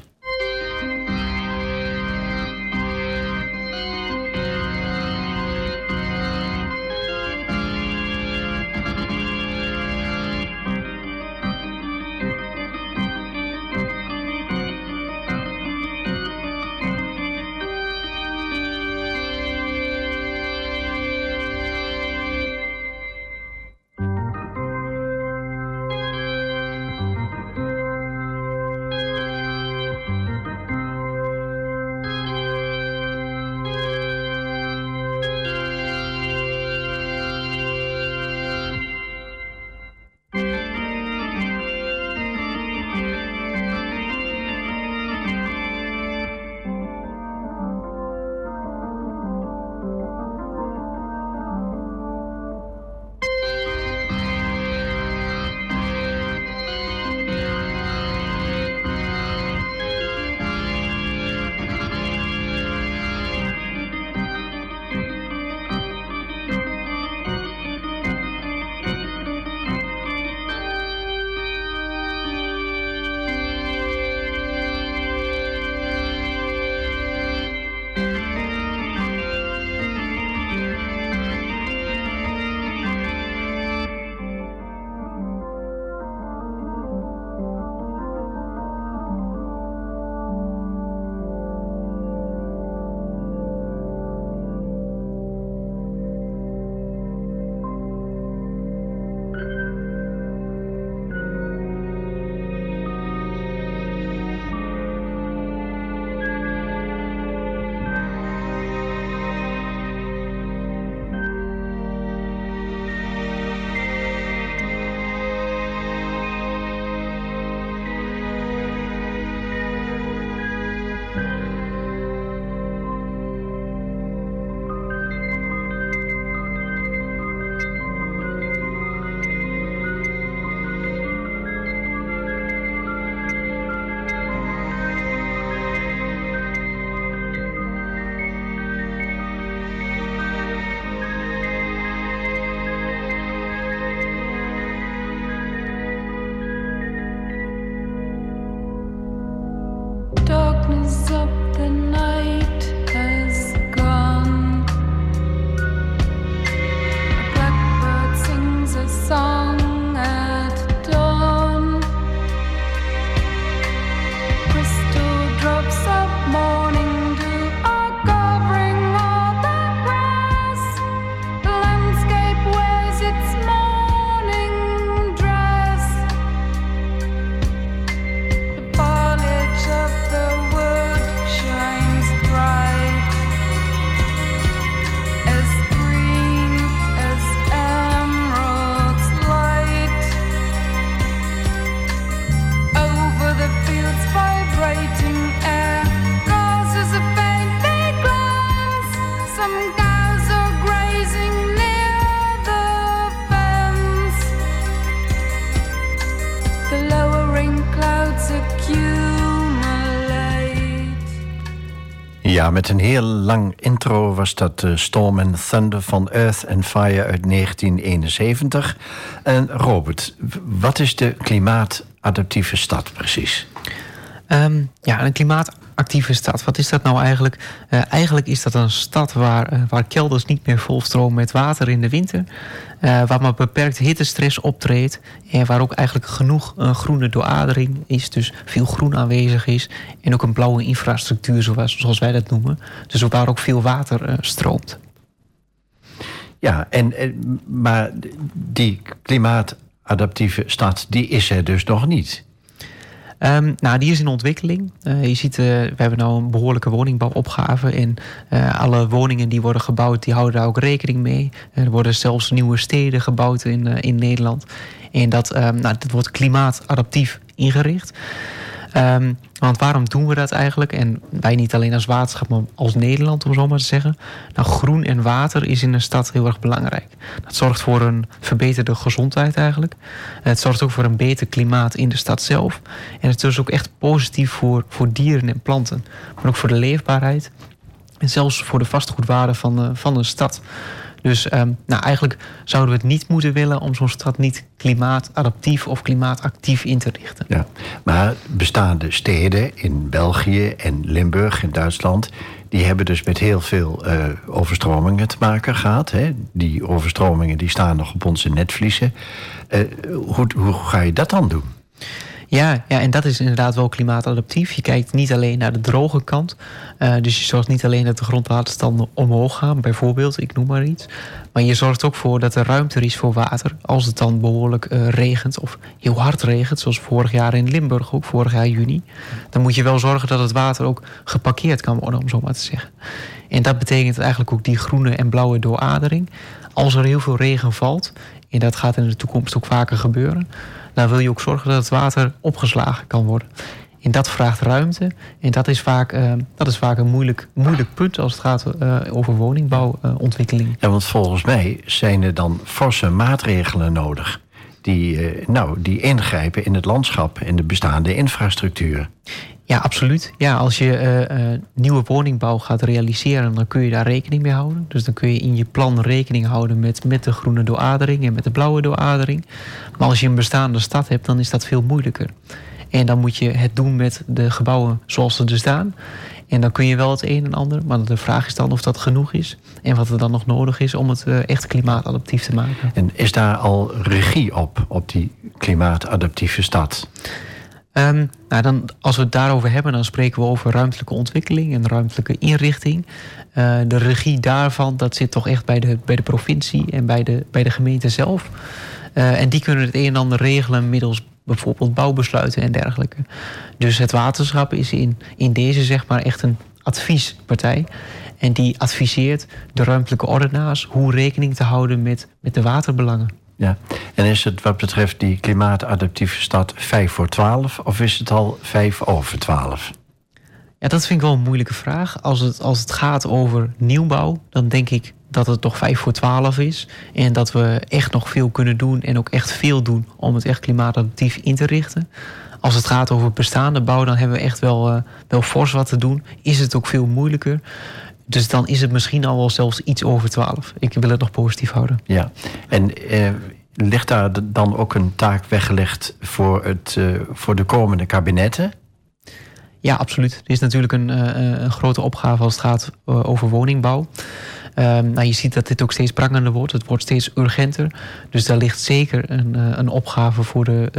Ja, met een heel lang intro was dat Storm and Thunder van Earth and Fire uit 1971. En Robert, wat is de klimaatadaptieve stad precies? Een klimaatactieve stad, wat is dat nou eigenlijk? Eigenlijk is dat een stad waar kelders niet meer volstromen met water in de winter. Waar maar beperkt hittestress optreedt. En waar ook eigenlijk genoeg groene dooradering is. Dus veel groen aanwezig is. En ook een blauwe infrastructuur, zoals wij dat noemen. Dus waar ook veel water stroomt. Ja, maar die klimaatadaptieve stad, die is er dus nog niet. Die is in ontwikkeling. Je ziet, we hebben nou een behoorlijke woningbouwopgave. En alle woningen die worden gebouwd, die houden daar ook rekening mee. Er worden zelfs nieuwe steden gebouwd in Nederland. En dat wordt klimaatadaptief ingericht. Want waarom doen we dat eigenlijk? En wij niet alleen als waterschap, maar als Nederland, om zo maar te zeggen. Nou, groen en water is in een stad heel erg belangrijk. Dat zorgt voor een verbeterde gezondheid eigenlijk. Het zorgt ook voor een beter klimaat in de stad zelf. En het is ook echt positief voor dieren en planten. Maar ook voor de leefbaarheid. En zelfs voor de vastgoedwaarde van een stad. Dus eigenlijk zouden we het niet moeten willen om zo'n stad niet klimaatadaptief of klimaatactief in te richten. Ja, maar bestaande steden in België en Limburg en Duitsland, die hebben dus met heel veel overstromingen te maken gehad. Hè? Die overstromingen die staan nog op onze netvliezen. Hoe ga je dat dan doen? Ja, en dat is inderdaad wel klimaatadaptief. Je kijkt niet alleen naar de droge kant. Dus je zorgt niet alleen dat de grondwaterstanden omhoog gaan, bijvoorbeeld, ik noem maar iets. Maar je zorgt ook voor dat er ruimte is voor water. Als het dan behoorlijk regent of heel hard regent, zoals vorig jaar in Limburg, ook vorig jaar juni. Dan moet je wel zorgen dat het water ook geparkeerd kan worden, om zo maar te zeggen. En dat betekent eigenlijk ook die groene en blauwe dooradering. Als er heel veel regen valt, en dat gaat in de toekomst ook vaker gebeuren, dan wil je ook zorgen dat het water opgeslagen kan worden. En dat vraagt ruimte. En dat is vaak een moeilijk punt als het gaat over woningbouwontwikkeling. Ja, want volgens mij zijn er dan forse maatregelen nodig die ingrijpen in het landschap en de bestaande infrastructuur. Ja, absoluut. Ja, als je nieuwe woningbouw gaat realiseren, dan kun je daar rekening mee houden. Dus dan kun je in je plan rekening houden met de groene dooradering en met de blauwe dooradering. Maar als je een bestaande stad hebt, dan is dat veel moeilijker. En dan moet je het doen met de gebouwen zoals ze er staan. En dan kun je wel het een en ander, maar de vraag is dan of dat genoeg is. En wat er dan nog nodig is om het echt klimaatadaptief te maken. En is daar al regie op die klimaatadaptieve stad? Als we het daarover hebben, dan spreken we over ruimtelijke ontwikkeling en ruimtelijke inrichting. De regie daarvan, dat zit toch echt bij de provincie en bij de gemeente zelf. En die kunnen het een en ander regelen middels bijvoorbeeld bouwbesluiten en dergelijke. Dus het waterschap is in deze zeg maar echt een adviespartij. En die adviseert de ruimtelijke ordenaars hoe rekening te houden met de waterbelangen. Ja, en is het wat betreft die klimaatadaptieve stad 11:55... of is het al 11:05? Ja, dat vind ik wel een moeilijke vraag. Als het gaat over nieuwbouw, dan denk ik dat het toch 11:55 is. En dat we echt nog veel kunnen doen en ook echt veel doen om het echt klimaatadaptief in te richten. Als het gaat over bestaande bouw, dan hebben we echt wel fors wat te doen. Is het ook veel moeilijker. Dus dan is het misschien al wel zelfs iets over 12. Ik wil het nog positief houden. Ja, en ligt daar dan ook een taak weggelegd voor de komende kabinetten? Ja, absoluut. Er is natuurlijk een grote opgave als het gaat over woningbouw. Je ziet dat dit ook steeds prangender wordt. Het wordt steeds urgenter. Dus daar ligt zeker een opgave voor de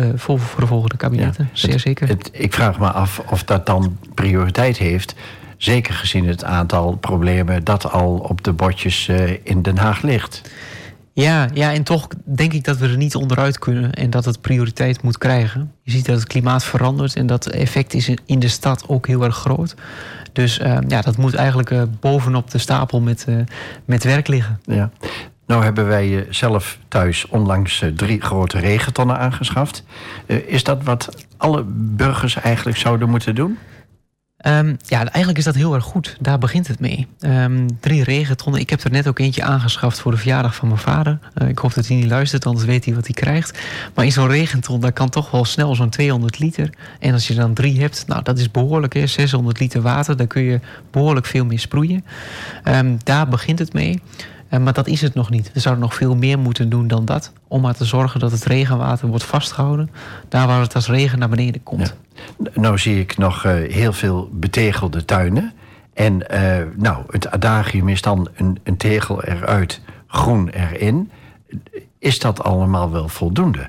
volgende kabinetten. Ja, zeer zeker. Ik vraag me af of dat dan prioriteit heeft. Zeker gezien het aantal problemen dat al op de bordjes in Den Haag ligt. Ja, en toch denk ik dat we er niet onderuit kunnen en dat het prioriteit moet krijgen. Je ziet dat het klimaat verandert en dat effect is in de stad ook heel erg groot. Dus dat moet eigenlijk bovenop de stapel met werk liggen. Ja. Nou hebben wij zelf thuis onlangs 3 grote regentonnen aangeschaft. Is dat wat alle burgers eigenlijk zouden moeten doen? Ja, eigenlijk is dat heel erg goed. Daar begint het mee. 3 regentonnen. Ik heb er net ook eentje aangeschaft voor de verjaardag van mijn vader. Ik hoop dat hij niet luistert, anders weet hij wat hij krijgt. Maar in zo'n regenton, daar kan toch wel snel zo'n 200 liter. En als je dan 3 hebt, nou, dat is behoorlijk. Hè? 600 liter water, daar kun je behoorlijk veel mee sproeien. Daar begint het mee. Maar dat is het nog niet. We zouden nog veel meer moeten doen dan dat. Om maar te zorgen dat het regenwater wordt vastgehouden. Daar waar het als regen naar beneden komt. Ja. Nou zie ik nog heel veel betegelde tuinen. En nou, het adagium is dan een tegel eruit, groen erin. Is dat allemaal wel voldoende?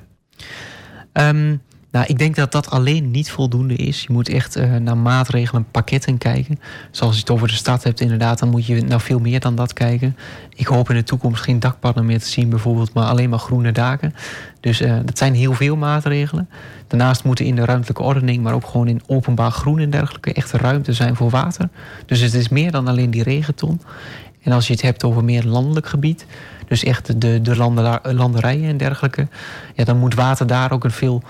Nou, ik denk dat dat alleen niet voldoende is. Je moet echt naar maatregelen, pakketten kijken. Zoals je het over de stad hebt inderdaad, dan moet je naar veel meer dan dat kijken. Ik hoop in de toekomst geen dakpannen meer te zien bijvoorbeeld, maar alleen maar groene daken. Dus dat zijn heel veel maatregelen. Daarnaast moeten in de ruimtelijke ordening, maar ook gewoon in openbaar groen en dergelijke, echt ruimte zijn voor water. Dus het is meer dan alleen die regenton. En als je het hebt over meer landelijk gebied, dus echt de landerijen en dergelijke, ja, dan moet water daar ook een veel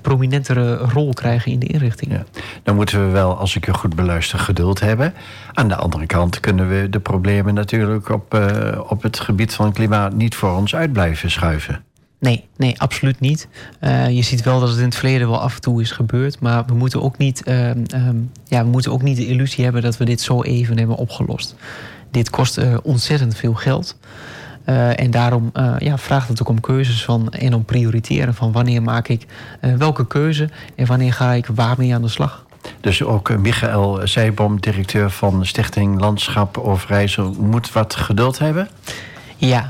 prominentere rol krijgen in de inrichting. Ja. Dan moeten we wel, als ik je goed beluister, geduld hebben. Aan de andere kant kunnen we de problemen natuurlijk op het gebied van klimaat niet voor ons uit blijven schuiven. Nee, absoluut niet. Je ziet wel dat het in het verleden wel af en toe is gebeurd. Maar we moeten ook niet, de illusie hebben dat we dit zo even hebben opgelost. Dit kost ontzettend veel geld. En daarom vraagt het ook om keuzes van en om prioriteren. Van wanneer maak ik welke keuze en wanneer ga ik waarmee aan de slag. Dus ook Michael Zijbom, directeur van Stichting Landschap Overijssel, moet wat geduld hebben? Ja.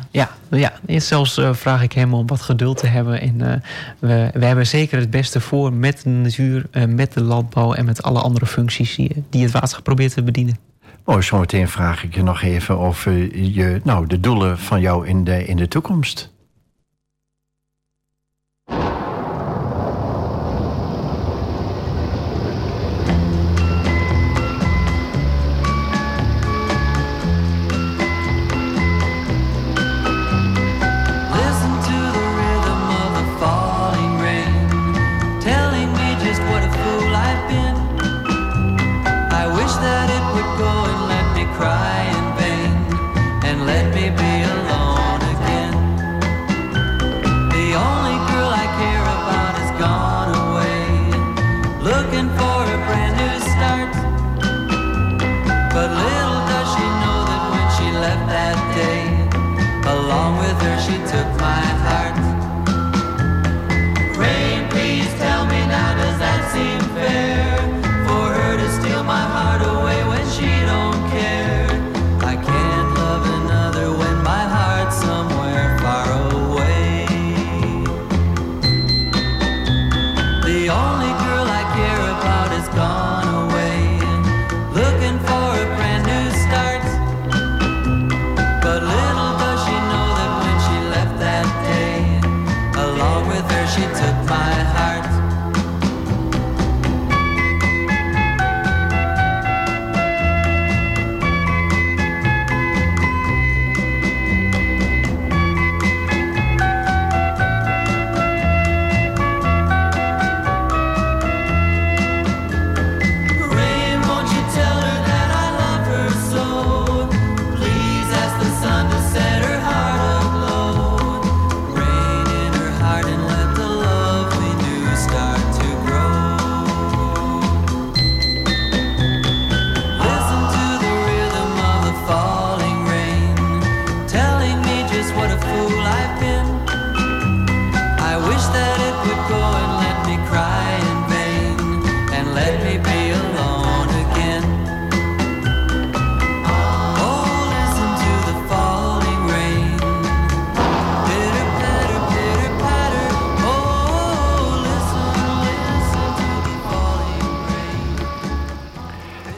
Eerst zelfs vraag ik hem om wat geduld te hebben. En we hebben zeker het beste voor met de natuur, met de landbouw en met alle andere functies die het waterschap probeert te bedienen. Oh, zometeen vraag ik je nog even over de doelen van jou in de toekomst.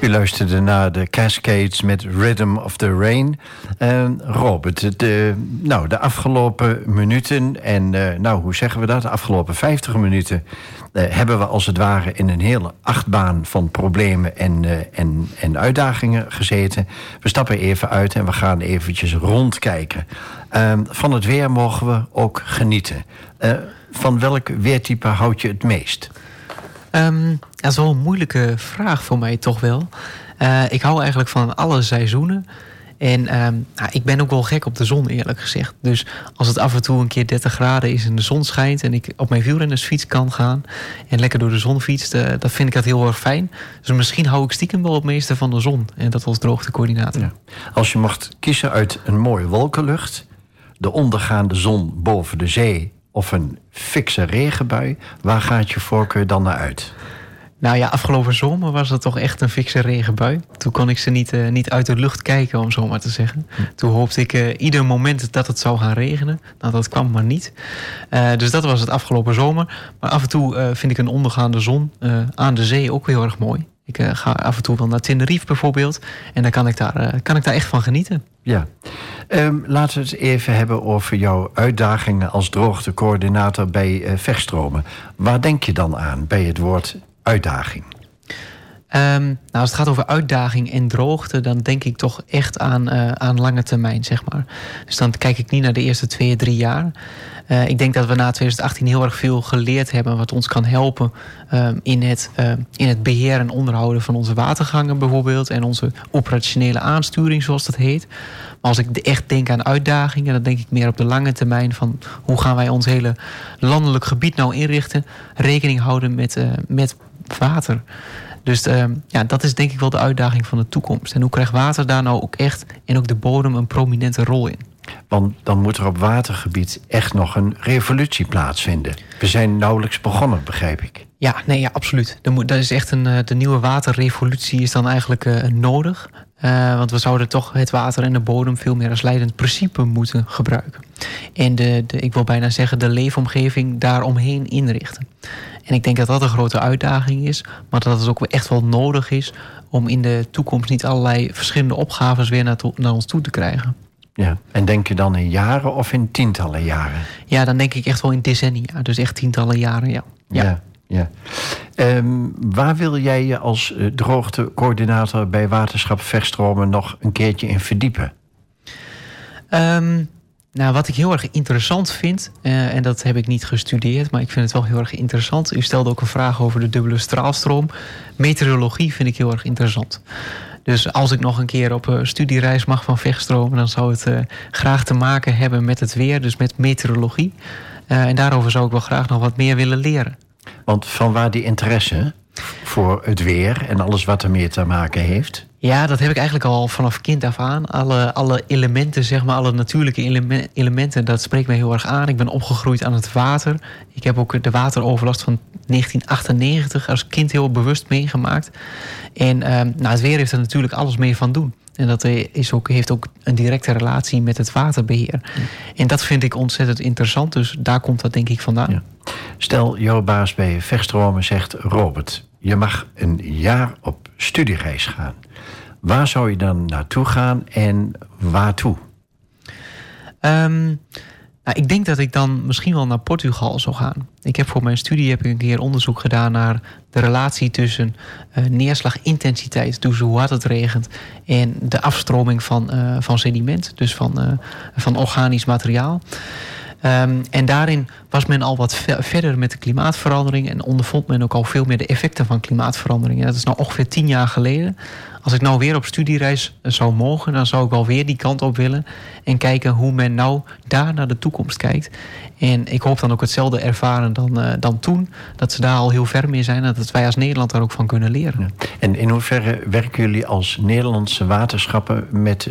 Luisterde naar de Cascades met Rhythm of the Rain. Robert, de afgelopen minuten en de afgelopen 50 minuten hebben we als het ware in een hele achtbaan van problemen en uitdagingen gezeten. We stappen even uit en we gaan eventjes rondkijken. Van het weer mogen we ook genieten. Van welk weertype houd je het meest? Dat is wel een moeilijke vraag voor mij toch wel. Ik hou eigenlijk van alle seizoenen. En ik ben ook wel gek op de zon, eerlijk gezegd. Dus als het af en toe een keer 30 graden is en de zon schijnt... en ik op mijn wielrennersfiets kan gaan en lekker door de zon fietst... dan vind ik dat heel erg fijn. Dus misschien hou ik stiekem wel het meeste van de zon. En dat was droogtecoördinator. Ja. Als je mocht kiezen uit een mooie wolkenlucht... de ondergaande zon boven de zee of een fikse regenbui... waar gaat je voorkeur dan naar uit? Nou ja, afgelopen zomer was dat toch echt een fikse regenbui. Toen kon ik ze niet uit de lucht kijken, om zo maar te zeggen. Toen hoopte ik ieder moment dat het zou gaan regenen. Nou, dat kwam maar niet. Dus dat was het afgelopen zomer. Maar af en toe vind ik een ondergaande zon aan de zee ook heel erg mooi. Ik ga af en toe wel naar Tenerife bijvoorbeeld. En dan kan ik daar echt van genieten. Ja. Laten we het even hebben over jouw uitdagingen als droogtecoördinator bij Vechtstromen. Waar denk je dan aan bij het woord... uitdaging? Als het gaat over uitdaging en droogte... dan denk ik toch echt aan lange termijn, zeg maar. Dus dan kijk ik niet naar de eerste 2-3 jaar. Ik denk dat we na 2018 heel erg veel geleerd hebben... wat ons kan helpen in het beheer en onderhouden van onze watergangen bijvoorbeeld... en onze operationele aansturing, zoals dat heet. Maar als ik echt denk aan uitdagingen... dan denk ik meer op de lange termijn van... hoe gaan wij ons hele landelijk gebied nou inrichten... rekening houden met water... Dus dat is denk ik wel de uitdaging van de toekomst. En hoe krijgt water daar nou ook echt en ook de bodem een prominente rol in? Want dan moet er op watergebied echt nog een revolutie plaatsvinden. We zijn nauwelijks begonnen, begrijp ik. Ja, absoluut. Dat is echt de nieuwe waterrevolutie is dan eigenlijk nodig. Want we zouden toch het water en de bodem veel meer als leidend principe moeten gebruiken. En ik wil bijna zeggen de leefomgeving daaromheen inrichten. En ik denk dat dat een grote uitdaging is. Maar dat het ook echt wel nodig is om in de toekomst niet allerlei verschillende opgaves weer naar ons toe te krijgen. Ja, en denk je dan in jaren of in tientallen jaren? Ja, dan denk ik echt wel in decennia. Dus echt tientallen jaren, ja. Ja. Waar wil jij je als droogtecoördinator bij Waterschap Vechtstromen nog een keertje in verdiepen? Wat ik heel erg interessant vind, en dat heb ik niet gestudeerd... maar ik vind het wel heel erg interessant. U stelde ook een vraag over de dubbele straalstroom. Meteorologie vind ik heel erg interessant. Dus als ik nog een keer op een studiereis mag van Vechtstromen... dan zou het graag te maken hebben met het weer, dus met meteorologie. En daarover zou ik wel graag nog wat meer willen leren. Want vanwaar die interesse voor het weer en alles wat er meer te maken heeft? Ja, dat heb ik eigenlijk al vanaf kind af aan. Alle elementen, zeg maar, alle natuurlijke elementen, dat spreekt mij heel erg aan. Ik ben opgegroeid aan het water. Ik heb ook de wateroverlast van 1998 als kind heel bewust meegemaakt. En het weer heeft er natuurlijk alles mee van doen. En dat heeft ook een directe relatie met het waterbeheer. Ja. En dat vind ik ontzettend interessant. Dus daar komt dat denk ik vandaan. Ja. Stel, jouw baas bij Vechtstromen zegt... Robert, je mag een jaar op studiereis gaan. Waar zou je dan naartoe gaan en waartoe? Ik denk dat ik dan misschien wel naar Portugal zou gaan. Ik heb voor mijn studie een keer onderzoek gedaan naar de relatie tussen neerslagintensiteit, dus hoe hard het regent, en de afstroming van sediment, dus van organisch materiaal. En daarin was men al wat verder met de klimaatverandering en ondervond men ook al veel meer de effecten van klimaatverandering. En dat is nou ongeveer 10 jaar geleden. Als ik nou weer op studiereis zou mogen, dan zou ik wel weer die kant op willen en kijken hoe men nou daar naar de toekomst kijkt. En ik hoop dan ook hetzelfde ervaren dan toen, dat ze daar al heel ver mee zijn en dat wij als Nederland daar ook van kunnen leren. Ja. En in hoeverre werken jullie als Nederlandse waterschappen met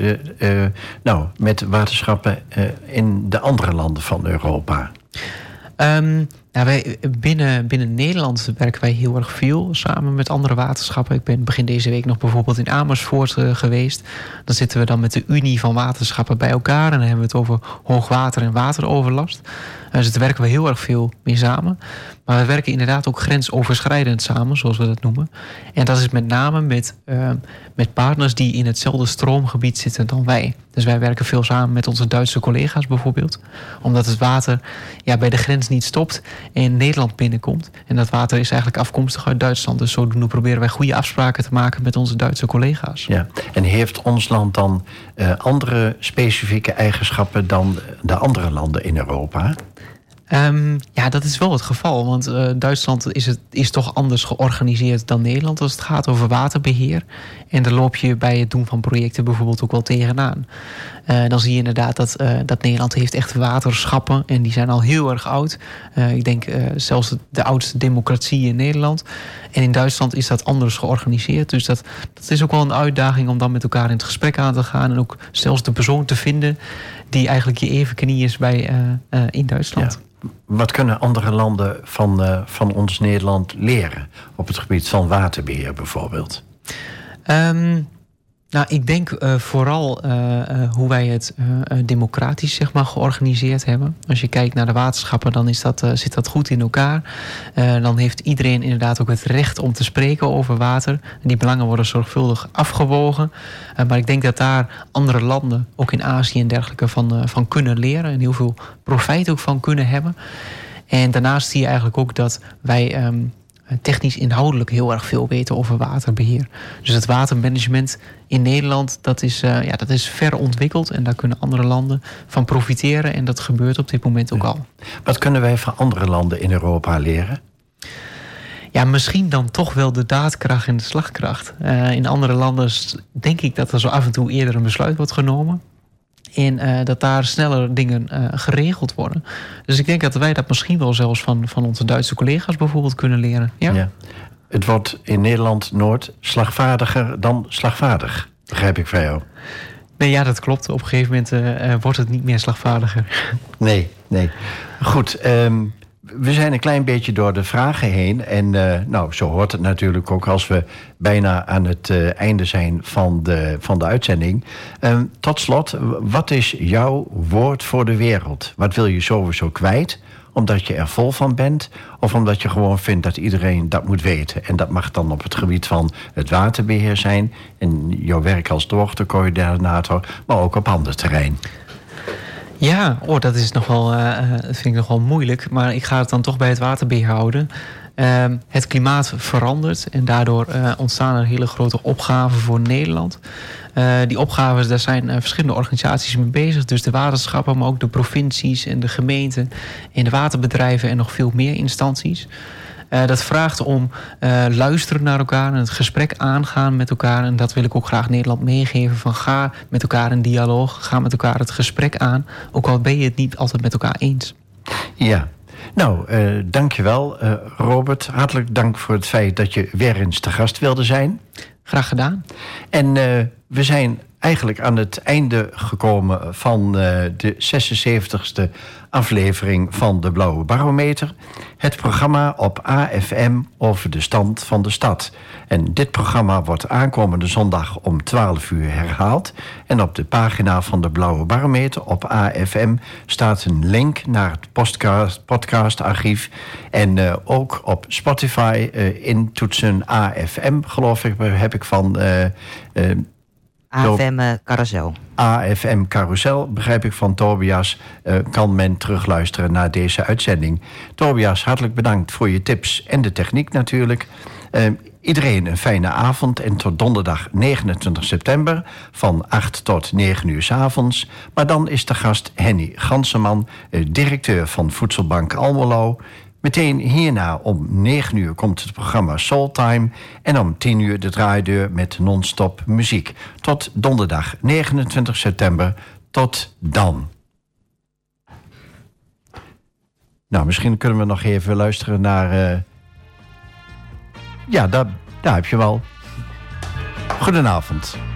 waterschappen in de andere landen van Europa? Wij binnen Nederland werken wij heel erg veel samen met andere waterschappen. Ik ben begin deze week nog bijvoorbeeld in Amersfoort geweest. Dan zitten we dan met de Unie van Waterschappen bij elkaar. En dan hebben we het over hoogwater en wateroverlast. Dus daar werken we heel erg veel mee samen. Maar we werken inderdaad ook grensoverschrijdend samen, zoals we dat noemen. En dat is met name met partners die in hetzelfde stroomgebied zitten dan wij. Dus wij werken veel samen met onze Duitse collega's bijvoorbeeld. Omdat het water bij de grens niet stopt en Nederland binnenkomt. En dat water is eigenlijk afkomstig uit Duitsland. Dus zodoende proberen wij goede afspraken te maken met onze Duitse collega's. Ja. En heeft ons land dan andere specifieke eigenschappen dan de andere landen in Europa? Ja, dat is wel het geval. Want Duitsland is toch anders georganiseerd dan Nederland als het gaat over waterbeheer. En daar loop je bij het doen van projecten bijvoorbeeld ook wel tegenaan. Dan zie je inderdaad dat Nederland heeft echt waterschappen. En die zijn al heel erg oud. Ik denk zelfs de oudste democratie in Nederland. En in Duitsland is dat anders georganiseerd. Dus dat is ook wel een uitdaging om dan met elkaar in het gesprek aan te gaan. En ook zelfs de persoon te vinden die eigenlijk je evenknie is in Duitsland. Ja. Wat kunnen andere landen van ons Nederland leren op het gebied van waterbeheer bijvoorbeeld? Nou, ik denk vooral hoe wij het democratisch georganiseerd hebben. Als je kijkt naar de waterschappen, dan zit dat goed in elkaar. Dan heeft iedereen inderdaad ook het recht om te spreken over water. Die belangen worden zorgvuldig afgewogen. Maar ik denk dat daar andere landen, ook in Azië en dergelijke, van kunnen leren. En heel veel profijt ook van kunnen hebben. En daarnaast zie je eigenlijk ook dat wij technisch inhoudelijk heel erg veel weten over waterbeheer. Dus het watermanagement in Nederland, dat is ver ontwikkeld. En daar kunnen andere landen van profiteren. En dat gebeurt op dit moment ook al. Wat kunnen wij van andere landen in Europa leren? Ja, misschien dan toch wel de daadkracht en de slagkracht. In andere landen denk ik dat er zo af en toe eerder een besluit wordt genomen. En dat daar sneller dingen geregeld worden. Dus ik denk dat wij dat misschien wel zelfs van onze Duitse collega's bijvoorbeeld kunnen leren. Ja? Ja. Het wordt in Nederland-Noord slagvaardiger dan slagvaardig, begrijp ik van jou. Nee, ja, dat klopt. Op een gegeven moment wordt het niet meer slagvaardiger. Nee. Goed, we zijn een klein beetje door de vragen heen. En zo hoort het natuurlijk ook als we bijna aan het einde zijn van de uitzending. Tot slot, wat is jouw woord voor de wereld? Wat wil je sowieso kwijt? Omdat je er vol van bent? Of omdat je gewoon vindt dat iedereen dat moet weten? En dat mag dan op het gebied van het waterbeheer zijn. En jouw werk als droogtecoördinator, maar ook op ander terrein. Ja, dat is nogal, vind ik nogal moeilijk. Maar ik ga het dan toch bij het waterbeheer houden. Het klimaat verandert en daardoor ontstaan er hele grote opgaven voor Nederland. Die opgaves, daar zijn verschillende organisaties mee bezig. Dus de waterschappen, maar ook de provincies en de gemeenten en de waterbedrijven en nog veel meer instanties. Dat vraagt om luisteren naar elkaar en het gesprek aangaan met elkaar. En dat wil ik ook graag Nederland meegeven. Van ga met elkaar in dialoog, ga met elkaar het gesprek aan. Ook al ben je het niet altijd met elkaar eens. Ja, dankjewel Robert. Hartelijk dank voor het feit dat je weer eens te gast wilde zijn. Graag gedaan. En we zijn eigenlijk aan het einde gekomen van de 76e aflevering van De Blauwe Barometer. Het programma op AFM over de stand van de stad. En dit programma wordt aankomende zondag om 12 uur herhaald. En op de pagina van De Blauwe Barometer op AFM staat een link naar het podcastarchief. En ook op Spotify intoetsen AFM, geloof ik, heb ik van AFM Carousel. AFM Carousel, begrijp ik van Tobias, kan men terugluisteren naar deze uitzending. Tobias, hartelijk bedankt voor je tips en de techniek natuurlijk. Iedereen een fijne avond en tot donderdag 29 september van 8 tot 9 uur 's avonds. Maar dan is de gast Henny Ganseman, directeur van Voedselbank Almelo. Meteen hierna om 9 uur komt het programma Soultime en om 10 uur de draaideur met non-stop muziek. Tot donderdag 29 september. Tot dan. Nou, misschien kunnen we nog even luisteren naar ja, daar heb je wel. Goedenavond.